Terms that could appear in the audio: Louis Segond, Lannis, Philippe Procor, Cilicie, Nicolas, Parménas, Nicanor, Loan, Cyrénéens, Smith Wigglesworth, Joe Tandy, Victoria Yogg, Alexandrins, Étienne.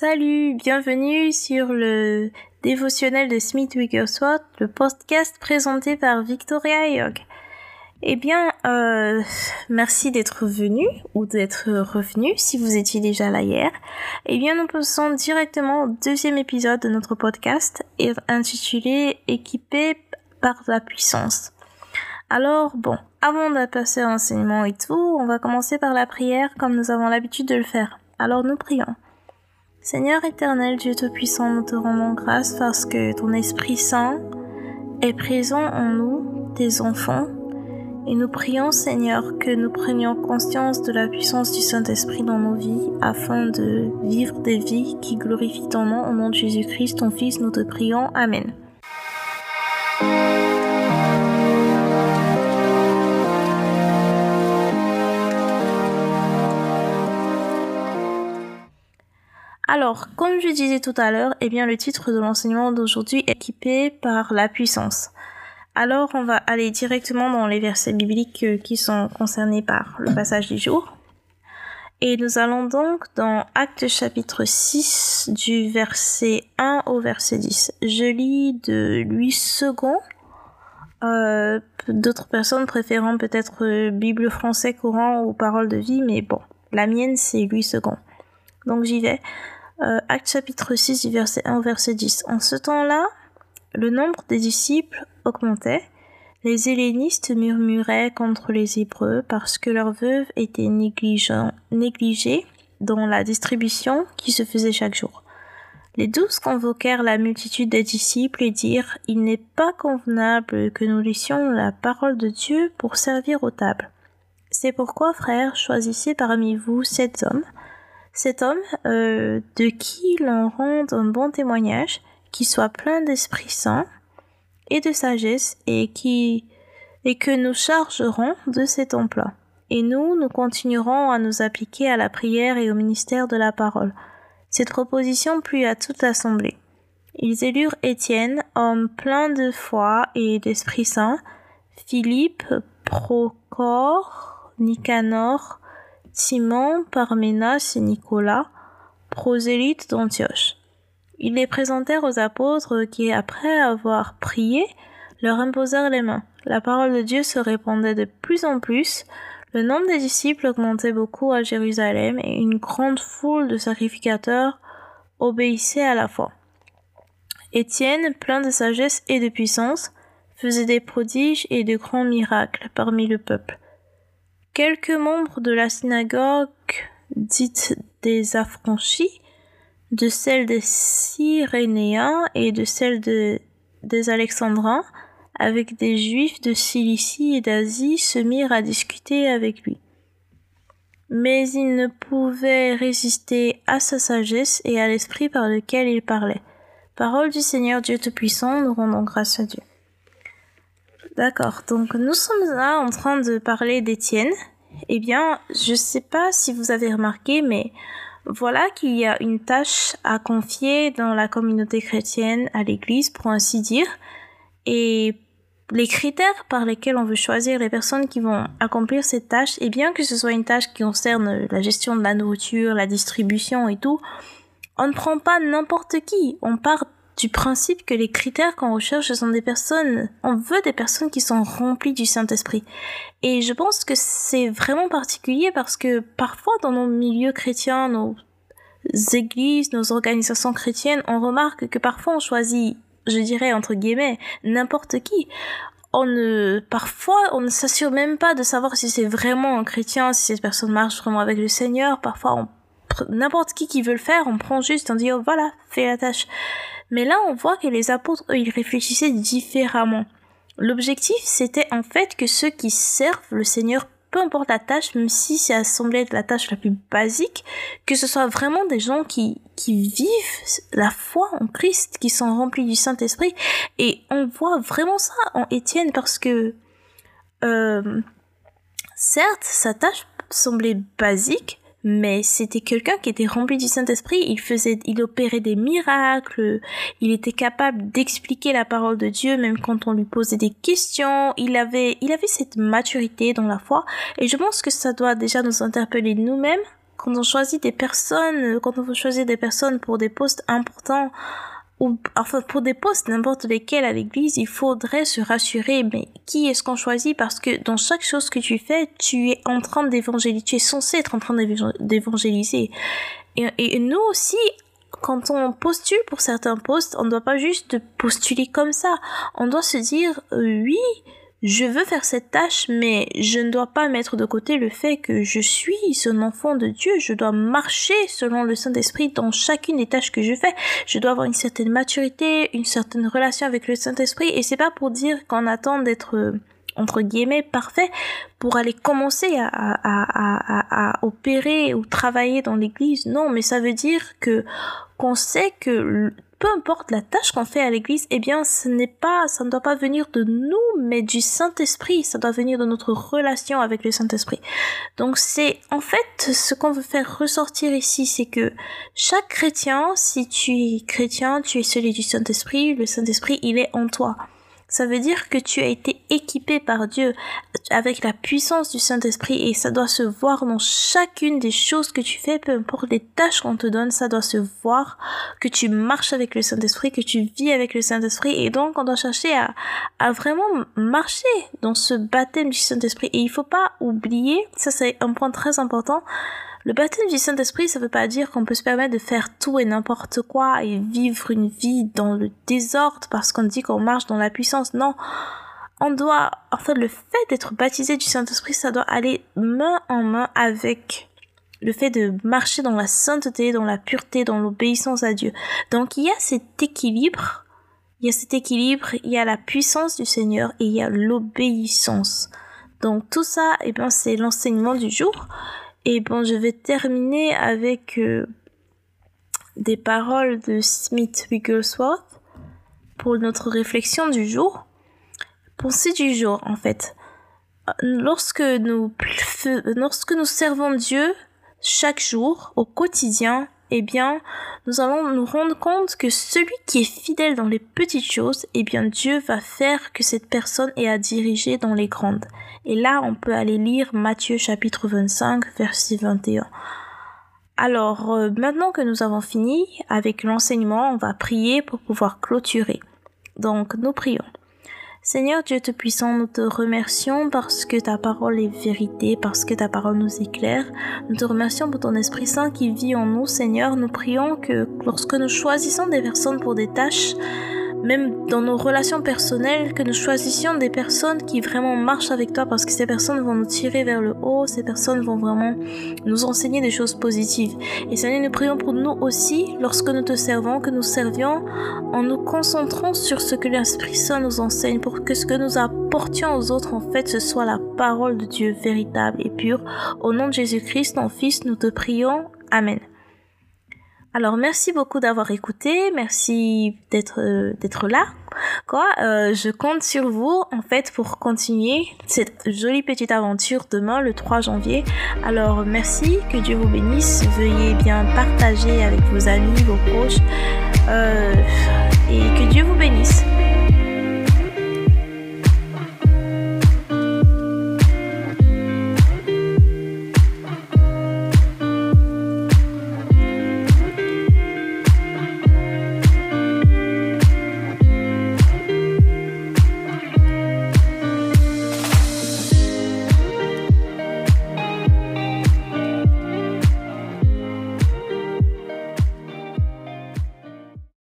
Salut, bienvenue sur le dévotionnel de Smith Wigglesworth, le podcast présenté par Victoria Yogg. Eh bien, merci d'être venu ou d'être revenu si vous étiez déjà là hier. Eh bien, nous passons directement au deuxième épisode de notre podcast intitulé « Équipé par la puissance ». Alors bon, avant de passer à l'enseignement et tout, on va commencer par la prière comme nous avons l'habitude de le faire. Alors nous prions. Seigneur éternel, Dieu Tout-Puissant, nous te rendons grâce parce que ton Esprit Saint est présent en nous, tes enfants. Et nous prions, Seigneur, que nous prenions conscience de la puissance du Saint-Esprit dans nos vies afin de vivre des vies qui glorifient ton nom. Au nom de Jésus-Christ, ton Fils, nous te prions. Amen. Alors, comme je disais tout à l'heure, eh bien, le titre de l'enseignement d'aujourd'hui est « Équipé par la puissance ». Alors, on va aller directement dans les versets bibliques qui sont concernés par le passage du jour. Et nous allons donc dans Actes chapitre 6, du verset 1 au verset 10. Je lis de Louis Segond. D'autres personnes préférant peut-être Bible français courant ou Parole de vie, mais bon, la mienne c'est Louis Segond. Donc j'y vais. Actes chapitre 6 du verset 1 au verset 10. En ce temps-là, le nombre des disciples augmentait. Les hellénistes murmuraient contre les Hébreux parce que leurs veuves étaient négligées dans la distribution qui se faisait chaque jour. Les 12 convoquèrent la multitude des disciples et dirent « Il n'est pas convenable que nous laissions la parole de Dieu pour servir aux tables. C'est pourquoi, frères, choisissez parmi vous 7 hommes. Cet homme, de qui l'on rende un bon témoignage, qui soit plein d'Esprit Saint et de sagesse, et que nous chargerons de cet emploi. Et nous continuerons à nous appliquer à la prière et au ministère de la parole. » Cette proposition plut à toute l'assemblée. Ils élurent Étienne, homme plein de foi et d'Esprit Saint, Philippe, Procor, Nicanor, Simon, Parménas et Nicolas, prosélytes d'Antioche. Ils les présentèrent aux apôtres qui, après avoir prié, leur imposèrent les mains. La parole de Dieu se répandait de plus en plus. Le nombre des disciples augmentait beaucoup à Jérusalem et une grande foule de sacrificateurs obéissait à la foi. Étienne, plein de sagesse et de puissance, faisait des prodiges et de grands miracles parmi le peuple. Quelques membres de la synagogue, dite des affranchis, de celle des Cyrénéens et de celle des Alexandrins, avec des Juifs de Cilicie et d'Asie, se mirent à discuter avec lui. Mais ils ne pouvaient résister à sa sagesse et à l'esprit par lequel il parlait. Parole du Seigneur Dieu Tout-Puissant, nous rendons grâce à Dieu. D'accord, donc nous sommes là en train de parler d'Étienne. Eh bien, je ne sais pas si vous avez remarqué, mais voilà qu'il y a une tâche à confier dans la communauté chrétienne, à l'Église pour ainsi dire. Et les critères par lesquels on veut choisir les personnes qui vont accomplir cette tâche, et bien que ce soit une tâche qui concerne la gestion de la nourriture, la distribution et tout, on ne prend pas n'importe qui, on part du principe que les critères qu'on recherche sont des personnes, on veut des personnes qui sont remplies du Saint-Esprit. Et je pense que c'est vraiment particulier parce que parfois dans nos milieux chrétiens, nos églises, nos organisations chrétiennes, on remarque que parfois on choisit, je dirais entre guillemets, n'importe qui. Parfois, on ne s'assure même pas de savoir si c'est vraiment un chrétien, si cette personne marche vraiment avec le Seigneur. Parfois, n'importe qui veut le faire, on prend juste, on dit « oh voilà, fais la tâche ». Mais là, on voit que les apôtres, eux, ils réfléchissaient différemment. L'objectif, c'était en fait que ceux qui servent le Seigneur, peu importe la tâche, même si ça semblait être la tâche la plus basique, que ce soit vraiment des gens qui vivent la foi en Christ, qui sont remplis du Saint-Esprit. Et on voit vraiment ça en Étienne parce que, certes, sa tâche semblait basique, mais c'était quelqu'un qui était rempli du Saint-Esprit, il opérait des miracles, il était capable d'expliquer la parole de Dieu même quand on lui posait des questions, il avait cette maturité dans la foi, et je pense que ça doit déjà nous interpeller nous-mêmes Quand on choisit des personnes pour des postes importants, ou enfin pour des postes n'importe lesquels à l'église, il faudrait se rassurer, mais qui est-ce qu'on choisit? Parce que dans chaque chose que tu fais, tu es en train d'évangéliser, tu es censé être en train d'évangéliser. Et nous aussi, quand on postule pour certains postes, on ne doit pas juste postuler comme ça. On doit se dire, oui, je veux faire cette tâche, mais je ne dois pas mettre de côté le fait que je suis son enfant de Dieu. Je dois marcher selon le Saint-Esprit dans chacune des tâches que je fais. Je dois avoir une certaine maturité, une certaine relation avec le Saint-Esprit. Et c'est pas pour dire qu'on attend d'être, entre guillemets, parfait pour aller commencer à opérer ou travailler dans l'église. Non, mais ça veut dire qu'on sait que peu importe la tâche qu'on fait à l'église, eh bien, ça ne doit pas venir de nous, mais du Saint-Esprit. Ça doit venir de notre relation avec le Saint-Esprit. Donc, c'est, en fait, ce qu'on veut faire ressortir ici, c'est que chaque chrétien, si tu es chrétien, tu es celui du Saint-Esprit. Le Saint-Esprit, il est en toi. Ça veut dire que tu as été équipé par Dieu avec la puissance du Saint-Esprit, et ça doit se voir dans chacune des choses que tu fais, peu importe les tâches qu'on te donne, ça doit se voir que tu marches avec le Saint-Esprit, que tu vis avec le Saint-Esprit, et donc on doit chercher à vraiment marcher dans ce baptême du Saint-Esprit. Et il faut pas oublier, ça c'est un point très important, le baptême du Saint-Esprit, ça veut pas dire qu'on peut se permettre de faire tout et n'importe quoi et vivre une vie dans le désordre parce qu'on dit qu'on marche dans la puissance. Non, on doit, en fait, le fait d'être baptisé du Saint-Esprit, ça doit aller main en main avec le fait de marcher dans la sainteté, dans la pureté, dans l'obéissance à Dieu. Donc il y a cet équilibre, il y a la puissance du Seigneur et il y a l'obéissance. Donc tout ça, eh bien, c'est l'enseignement du jour. Et bon, je vais terminer avec des paroles de Smith Wigglesworth pour notre réflexion du jour. Pensée du jour, en fait. Lorsque nous servons Dieu chaque jour, au quotidien, eh bien, nous allons nous rendre compte que celui qui est fidèle dans les petites choses, eh bien, Dieu va faire que cette personne ait à diriger dans les grandes. Et là, on peut aller lire Matthieu chapitre 25, verset 21. Alors, maintenant que nous avons fini avec l'enseignement, on va prier pour pouvoir clôturer. Donc, nous prions. Seigneur Dieu Tout-Puissant, nous te remercions parce que ta parole est vérité, parce que ta parole nous éclaire. Nous te remercions pour ton Esprit Saint qui vit en nous, Seigneur. Nous prions que lorsque nous choisissons des personnes pour des tâches, même dans nos relations personnelles, que nous choisissions des personnes qui vraiment marchent avec toi, parce que ces personnes vont nous tirer vers le haut, ces personnes vont vraiment nous enseigner des choses positives. Et Seigneur, nous prions pour nous aussi, lorsque nous te servons, que nous servions en nous concentrant sur ce que l'Esprit Saint nous enseigne, pour que ce que nous apportions aux autres, en fait, ce soit la parole de Dieu véritable et pure. Au nom de Jésus-Christ, ton Fils, nous te prions. Amen. Alors merci beaucoup d'avoir écouté, merci d'être là. Je compte sur vous en fait pour continuer cette jolie petite aventure demain le 3 janvier. Alors merci, que Dieu vous bénisse, veuillez bien partager avec vos amis, vos proches et que Dieu vous bénisse.